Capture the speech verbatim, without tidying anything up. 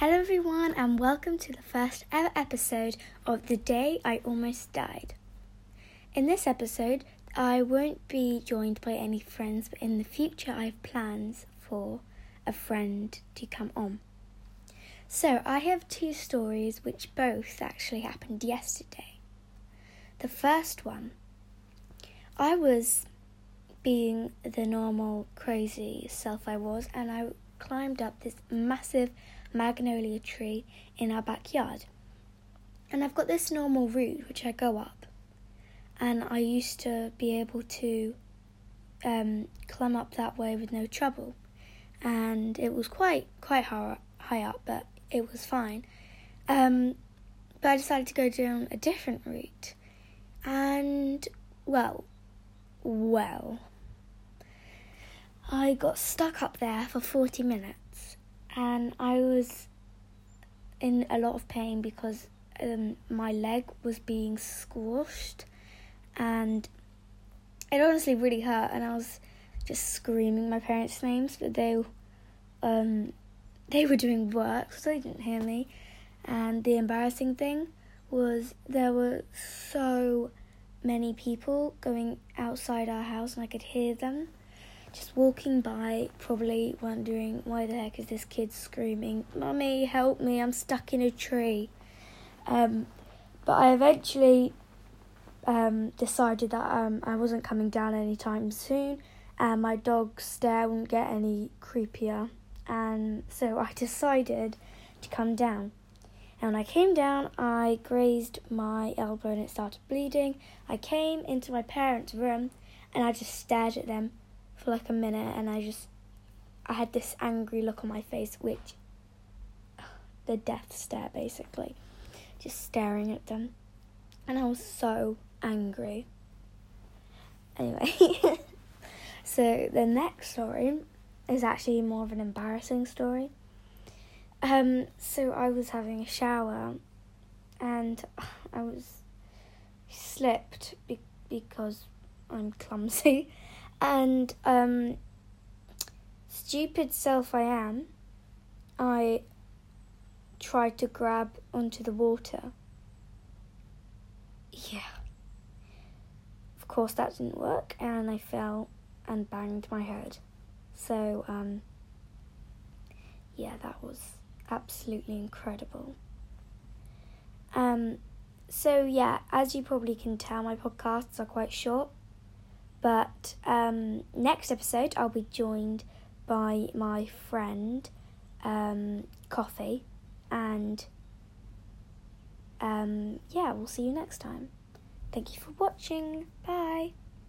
Hello everyone and welcome to the first ever episode of The Day I Almost Died. In this episode, I won't be joined by any friends, but in the future I have plans for a friend to come on. So I have two stories which both actually happened yesterday. The first one, I was being the normal crazy self I was and I climbed up this massive magnolia tree in our backyard, and I've got this normal route which I go up, and I used to be able to um, climb up that way with no trouble, and it was quite quite high, high up, but it was fine. Um, but I decided to go down a different route, and well, well, I got stuck up there for forty minutes. And I was in a lot of pain because um, my leg was being squashed and it honestly really hurt, and I was just screaming my parents' names, but they um, they were doing work so they didn't hear me. And the embarrassing thing was there were so many people going outside our house and I could hear them just walking by, probably wondering why the heck is this kid screaming, "Mummy, help me, I'm stuck in a tree." Um, but I eventually um, decided that um, I wasn't coming down anytime soon, and my dog's stare wouldn't get any creepier. And so I decided to come down. And when I came down, I grazed my elbow and it started bleeding. I came into my parents' room and I just stared at them for like a minute, and I just I had this angry look on my face, which the death stare, basically just staring at them, and I was so angry anyway. So the next story is actually more of an embarrassing story. Um so I was having a shower and I was slipped be- because I'm clumsy. And, um, stupid self I am, I tried to grab onto the water. Yeah. Of course that didn't work, and I fell and banged my head. So, um, yeah, that was absolutely incredible. Um, so yeah, as you probably can tell, my podcasts are quite short. But um, next episode, I'll be joined by my friend, um, Coffee. And um, yeah, we'll see you next time. Thank you for watching. Bye.